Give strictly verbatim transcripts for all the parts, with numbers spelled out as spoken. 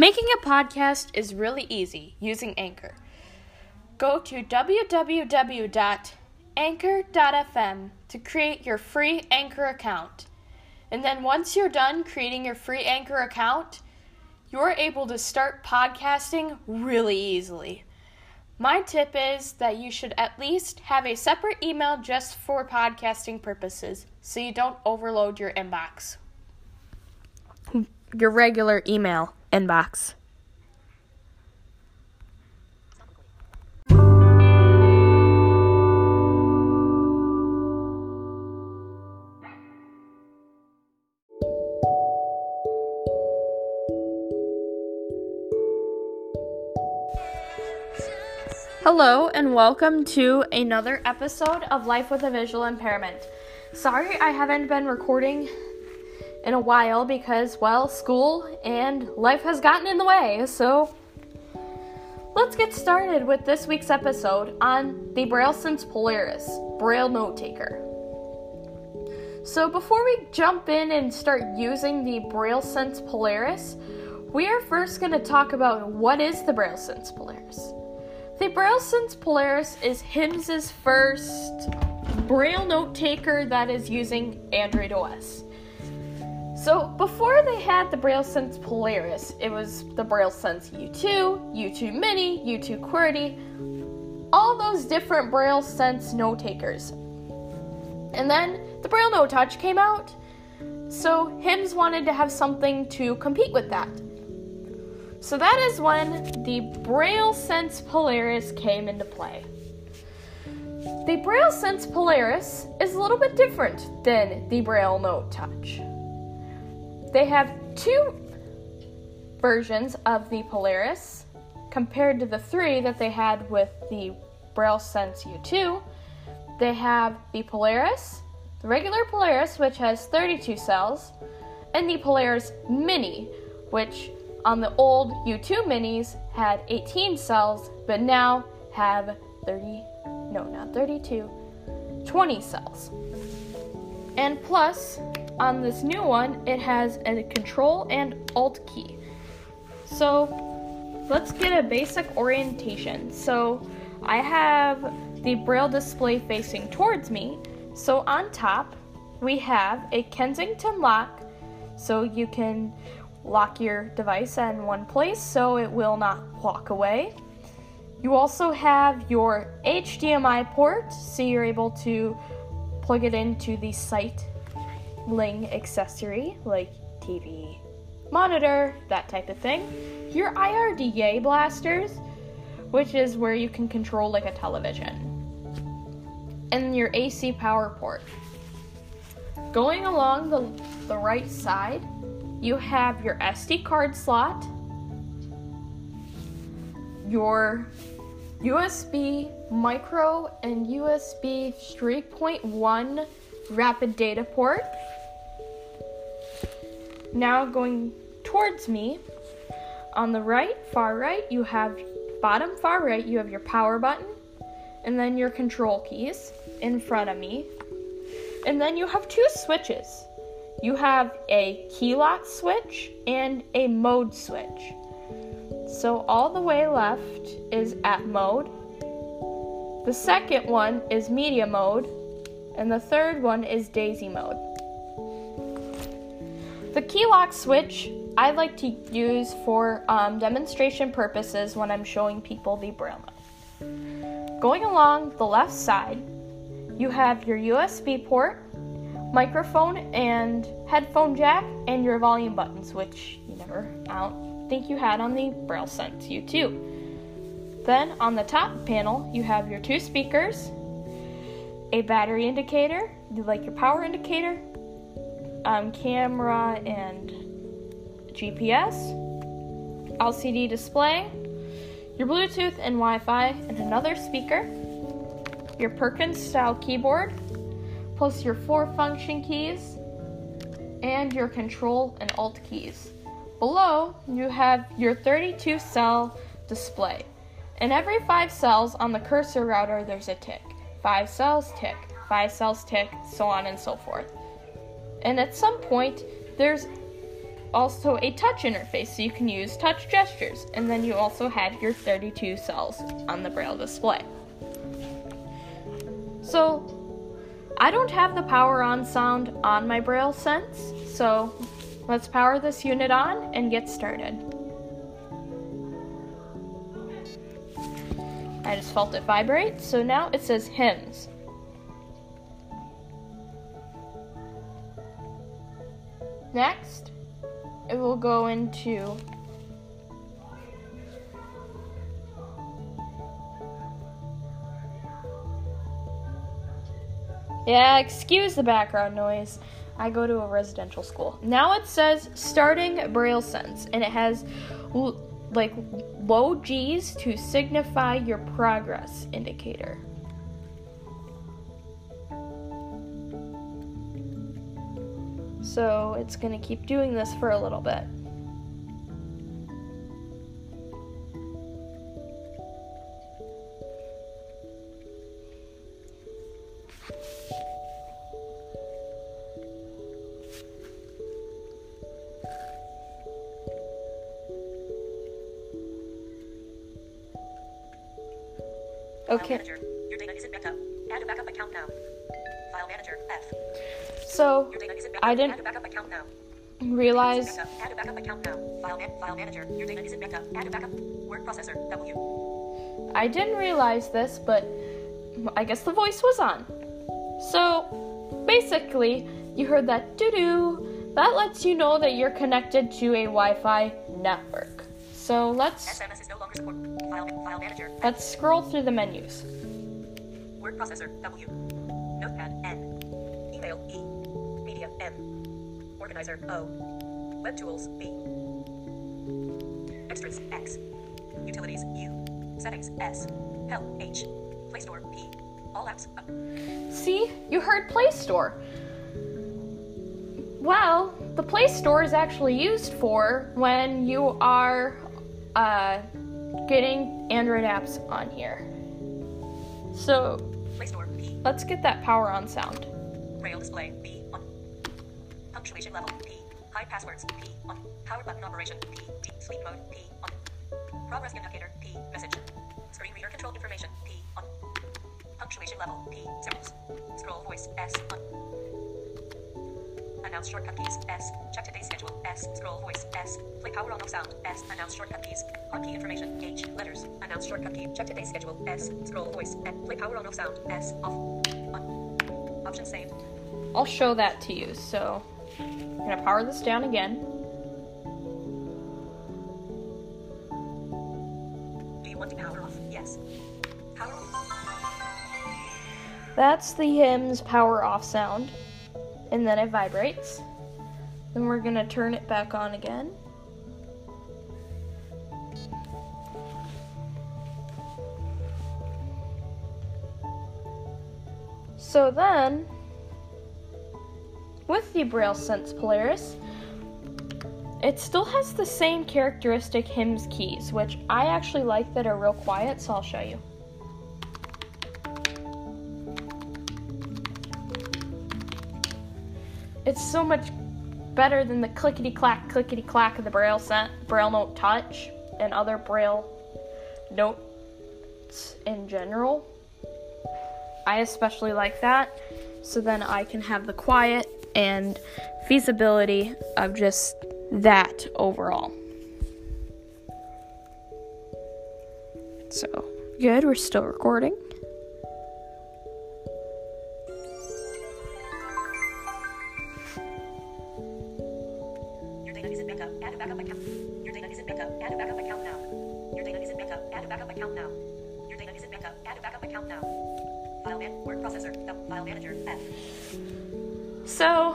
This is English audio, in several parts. Making a podcast is really easy using Anchor. Go to w w w dot anchor dot f m to create your free Anchor account. And then once you're done creating your free Anchor account, you're able to start podcasting really easily. My tip is that you should at least have a separate email just for podcasting purposes so you don't overload your inbox. Your regular email inbox. Hello and welcome to another episode of Life with a Visual Impairment. Sorry I haven't been recording in a while because, well, school and life has gotten in the way. So let's get started with this week's episode on the BrailleSense Polaris Braille Note Taker. So before we jump in and start using the BrailleSense Polaris, we are first going to talk about what is the BrailleSense Polaris. The BrailleSense Polaris is HIMSS's first Braille note taker that is using Android O S. So before they had the BrailleSense Polaris, it was the BrailleSense U two, U two Mini, U two QWERTY, all those different BrailleSense note takers. And then the BrailleNote Touch came out, so HIMSS wanted to have something to compete with that. So that is when the BrailleSense Polaris came into play. The BrailleSense Polaris is a little bit different than the BrailleNote Touch. They have two versions of the Polaris compared to the three that they had with the BrailleSense U two. They have the Polaris, the regular Polaris, which has thirty-two cells, and the Polaris Mini, which on the old U two Minis had eighteen cells, but now have thirty, no, not thirty-two, twenty cells. And plus, on this new one, it has a Control and Alt key. So let's get a basic orientation. So I have the Braille display facing towards me. So on top, we have a Kensington lock, so you can lock your device in one place so it will not walk away. You also have your H D M I port, so you're able to plug it into the sightling accessory like T V, monitor, that type of thing. Your I R D A blasters, which is where you can control like a television. And your A C power port. Going along the, the right side, you have your S D card slot, your U S B micro and U S B three point one rapid data port. Now going towards me, on the right, far right, you have, bottom far right, you have your power button, and then your control keys in front of me. And then you have two switches. You have a key lock switch and a mode switch. So all the way left is at mode. The second one is media mode. And the third one is daisy mode. The key lock switch I like to use for um, demonstration purposes when I'm showing people the Braille note. Going along the left side, you have your U S B port, microphone and headphone jack, and your volume buttons, which you never, I don't think you had on the BrailleSense U two. Then on the top panel, you have your two speakers, a battery indicator, like your power indicator, um, camera and G P S, L C D display, your Bluetooth and Wi-Fi, and another speaker, your Perkins style keyboard, plus your four function keys, and your Control and Alt keys. Below, you have your thirty-two cell display. And every five cells on the cursor router, there's a tick. Five cells, tick. Five cells, tick, so on and so forth. And at some point, there's also a touch interface, so you can use touch gestures, and then you also had your thirty-two cells on the Braille display. So, I don't have the power on sound on my BrailleSense, so let's power this unit on and get started. I just felt it vibrate, so now it says HIMSS. Next, it will go into Yeah, excuse the background noise. I go to a residential school. Now it says starting BrailleSense, and it has l- like low G's to signify your progress indicator. So it's going to keep doing this for a little bit. Okay. Your data isn't backed up. Add a backup account now. File manager F. So your data isn't backed up. I didn't add a backup account now. Realize add a backup account now. File man- file manager. Your data isn't backed up. Add a backup word processor W. I didn't realize this, but I guess the voice was on. So basically, you heard that doo-doo. That lets you know that you're connected to a Wi-Fi network. So let's S M S is no longer supported. File, file manager. Let's scroll through the menus. Word processor W. Notepad N. Email E. Media M. Organizer O. Web tools B. Extras X. Utilities U. Settings S. Help H. Play Store P. All apps O. See, you heard Play Store. Well, the Play Store is actually used for when you are uh getting Android apps on here. So Play Store, P. Let's get that power on sound. Braille display P on. Punctuation level P. Hide passwords P on. Power button operation P. T. Sleep mode P on. Progress indicator P. Message. Screen reader controlled information P on. Punctuation level P. Symbols. Scroll voice S on. Announce shortcut keys S. Check today's schedule S. Scroll voice S. Play power on no sound S. Announce shortcut keys. On key information H. Letters. Announce shortcut key. Check today's schedule S. Scroll voice S. Play power on no sound S. Off. On. Option saved. I'll show that to you. So I'm gonna power this down again. Do you want to power off? Yes. Power off. That's the HIMSS power off sound. And then it vibrates. Then we're gonna turn it back on again. So then, with the BrailleSense Polaris, it still has the same characteristic HIMSS keys, which I actually like that are real quiet, so I'll show you. It's so much better than the clickety-clack, clickety-clack of the BrailleSense, BrailleNote Touch, and other Braille notes in general. I especially like that, so then I can have the quiet and feasibility of just that overall. So, good, we're still recording. So,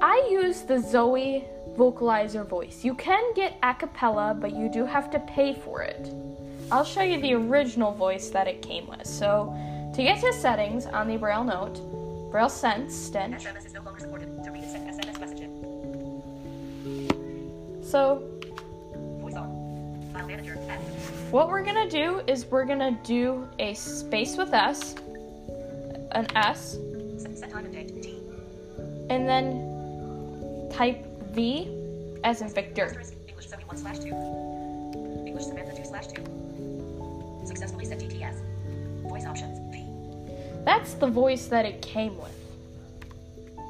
I use the Zoe Vocalizer voice. You can get a cappella, but you do have to pay for it. I'll show you the original voice that it came with. So, to get to settings on the BrailleNote, BrailleSense, Stench. S M S is no longer supported. To read S M S message. So, voice on. File manager F. What we're gonna do is we're gonna do a space with S, an S. Set time and date. And then type V as in Victor. English seventy-one slash two. English Samantha two slash two. Successfully set D T S. Voice options V. That's the voice that it came with.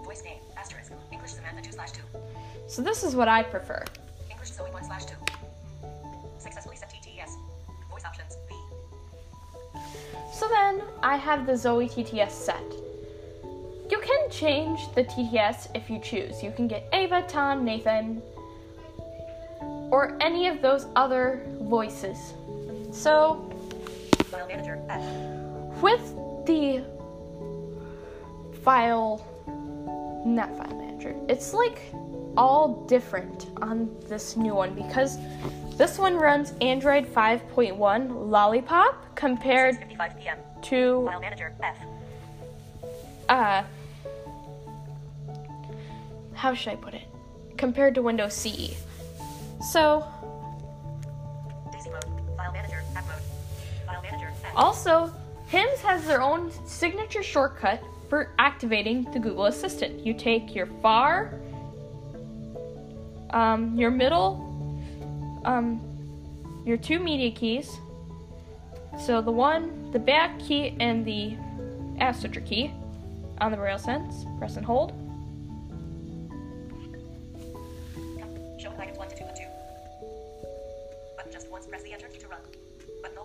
Voice name asterisk English Samantha two slash two. So this is what I prefer. English Zoe one slash two. Successfully set T T S. Voice options V. So then I have the Zoe T T S set. You can change the T T S if you choose. You can get Ava, Tom, Nathan, or any of those other voices. So, file manager F. With the file, not file manager, it's like all different on this new one because this one runs Android five point one Lollipop compared to file manager F. Uh, how should I put it? Compared to Windows C E. So, Daisy mode, file manager, app mode, file manager, app. Also, HIMSS has their own signature shortcut for activating the Google Assistant. You take your far, um, your middle, um, your two media keys. So the one, the back key, and the asterisk key on the BrailleSense. Press and hold.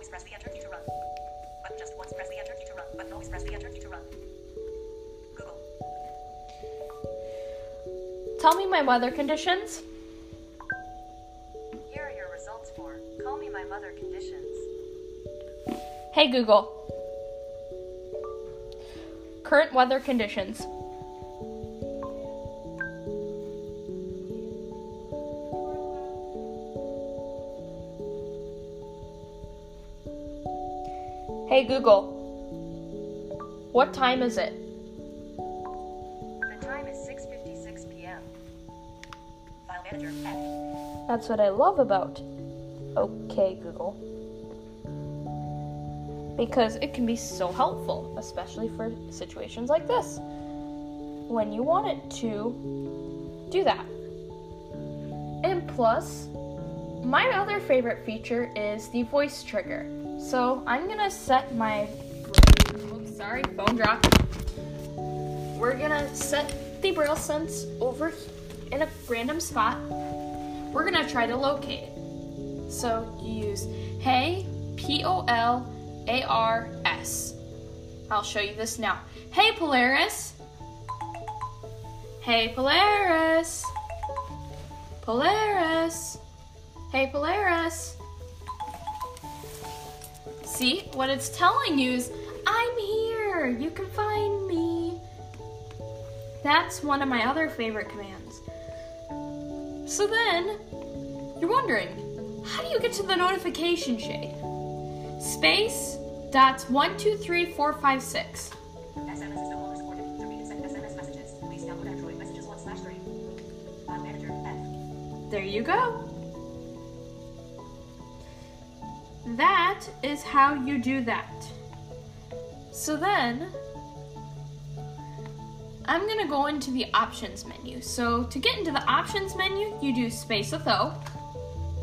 Press the enter key to run. But always press the enter key to run. But just once press the enter key to run. But always press the enter key to run. Google. Tell me my weather conditions. Here are your results for Call Me My Mother Conditions. Hey Google. Current weather conditions. Hey Google, what time is it? The time is six fifty-six p.m. File manager F. That's what I love about OK Google. Because it can be so helpful, especially for situations like this, when you want it to do that. And plus, my other favorite feature is the voice trigger. So I'm gonna set my, oops, sorry, phone drop. We're gonna set the BrailleSense over in a random spot. We're gonna try to locate it. So you use hey, P O L A R S. I'll show you this now. Hey Polaris. Hey Polaris. Polaris. Hey Polaris. See, what it's telling you is, I'm here, you can find me. That's one of my other favorite commands. So then, you're wondering, how do you get to the notification shade? Space, dots, one, two, three, four, five, six. S M S is no longer supported. Three sent S M S messages. Please download Android messages one slash three. File manager F. There you go. That is how you do that. So then, I'm gonna go into the options menu. So to get into the options menu, you do space with O.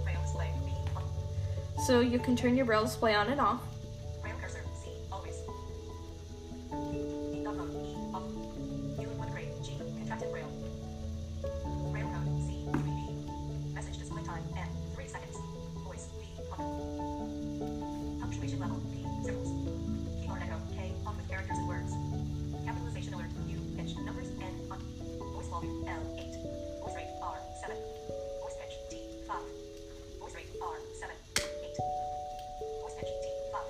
Braille display B. So you can turn your Braille display on and off. Braille cursor C always. E on E off. U in one grade G contracted Braille. Braille code C three B. Message display time N three seconds. Voice B on. Level, P, symbols, keyboard echo, K, on with characters and words, capitalization alert, U, pitch, numbers, N, on, voice volume, L, eight, voice rate, R, seven, voice pitch, T, five, voice rate, R, seven, eight, voice pitch, T, five,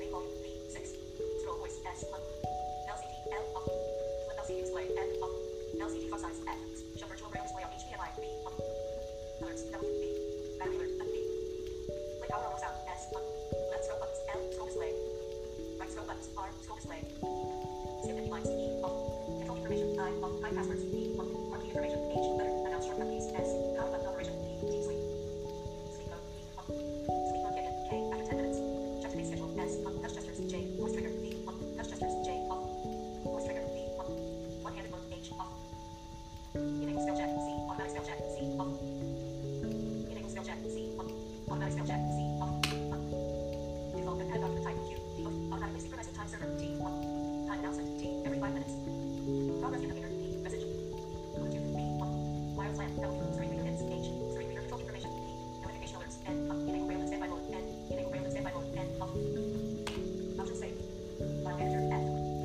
main volume, V, six, scroll voice, S, one, L C D, L, one, flip L C D display, N, one, L C D font size, F, show virtual braille display on H D M I, V, one, alerts, W, V, battery alert, F, V, play power almost out, S, one, R, scope display. Skip any lines, E, off. Control information, I, off. I passwords, E, off. Marking information, H, letter. Announce shortcut keys, S. Power button operation, E, T, sleep. Sleep mode, E, off. Sleep mode, K, K, after ten minutes. Check today's schedule, S, off. Touch gestures, J. Voice trigger, V, off. Touch gestures, J, off. Voice trigger, V, off. One-handed mode, H, off. Evening spell check, C. Automatic spell check, C, off.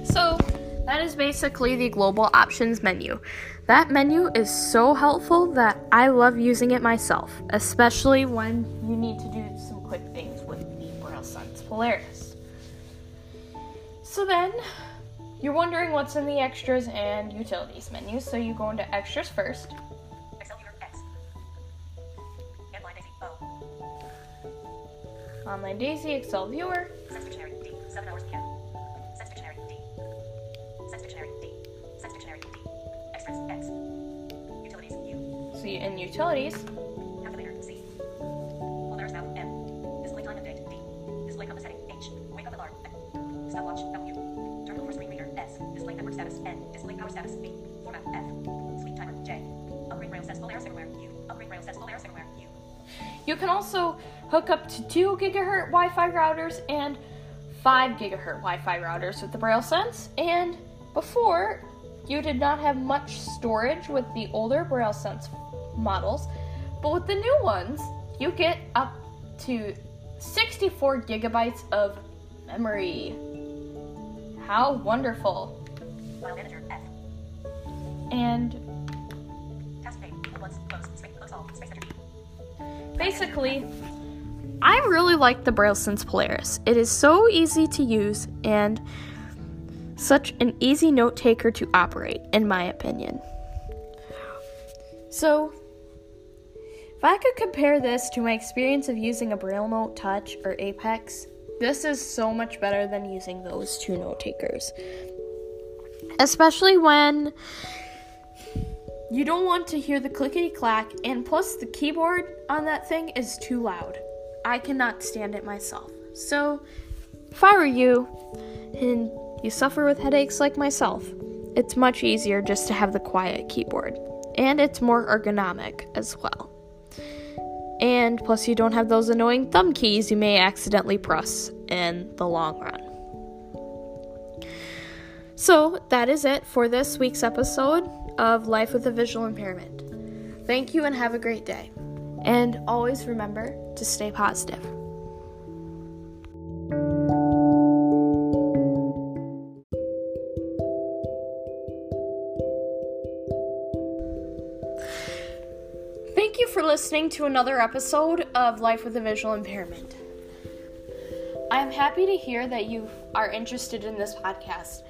So that is basically the global options menu. That menu is so helpful that I love using it myself, especially when you need to do some quick things with the BrailleSense Polaris. So then you're wondering what's in the extras and utilities menus, so you go into extras first. Online Daisy, Excel Viewer. Sense Dictionary, D, seven hours p.m. Sense Dictionary, D. Sense Dictionary, D. Sense Dictionary, D. Express, X. Utilities, U. So in Utilities. Calculator, C. Polaris Map, M. Display Time Update, D. Display Compass Setting, H. Wake Up Alarm, F. Stopwatch, W. Journal or Screen Reader, S. Display Network Status, N. Display Power Status, B. Format, F. Sleep Timer, J. Upgrade BrailleSense Polaris Everywhere, U. Upgrade BrailleSense Polaris Everywhere, U. You can also hook up to two gigahertz Wi-Fi routers and five gigahertz Wi-Fi routers with the BrailleSense. And before, you did not have much storage with the older BrailleSense models, but with the new ones, you get up to sixty-four gigabytes of memory. How wonderful. File Manager, F. And basically, I really like the BrailleSense Polaris. It is so easy to use and such an easy note taker to operate, in my opinion. So, if I could compare this to my experience of using a BrailleNote Touch or Apex, this is so much better than using those two note takers. Especially when you don't want to hear the clickety-clack, and plus the keyboard on that thing is too loud. I cannot stand it myself. So, if I were you, and you suffer with headaches like myself, it's much easier just to have the quiet keyboard. And it's more ergonomic as well. And plus you don't have those annoying thumb keys you may accidentally press in the long run. So, that is it for this week's episode of Life with a Visual Impairment. Thank you and have a great day. And always remember to stay positive. Thank you for listening to another episode of Life with a Visual Impairment. I'm happy to hear that you are interested in this podcast.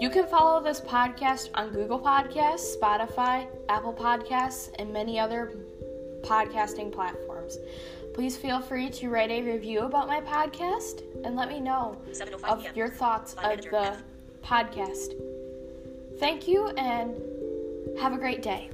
You can follow this podcast on Google Podcasts, Spotify, Apple Podcasts, and many other podcasting platforms. Please feel free to write a review about my podcast and let me know of your thoughts of the podcast. Thank you and have a great day.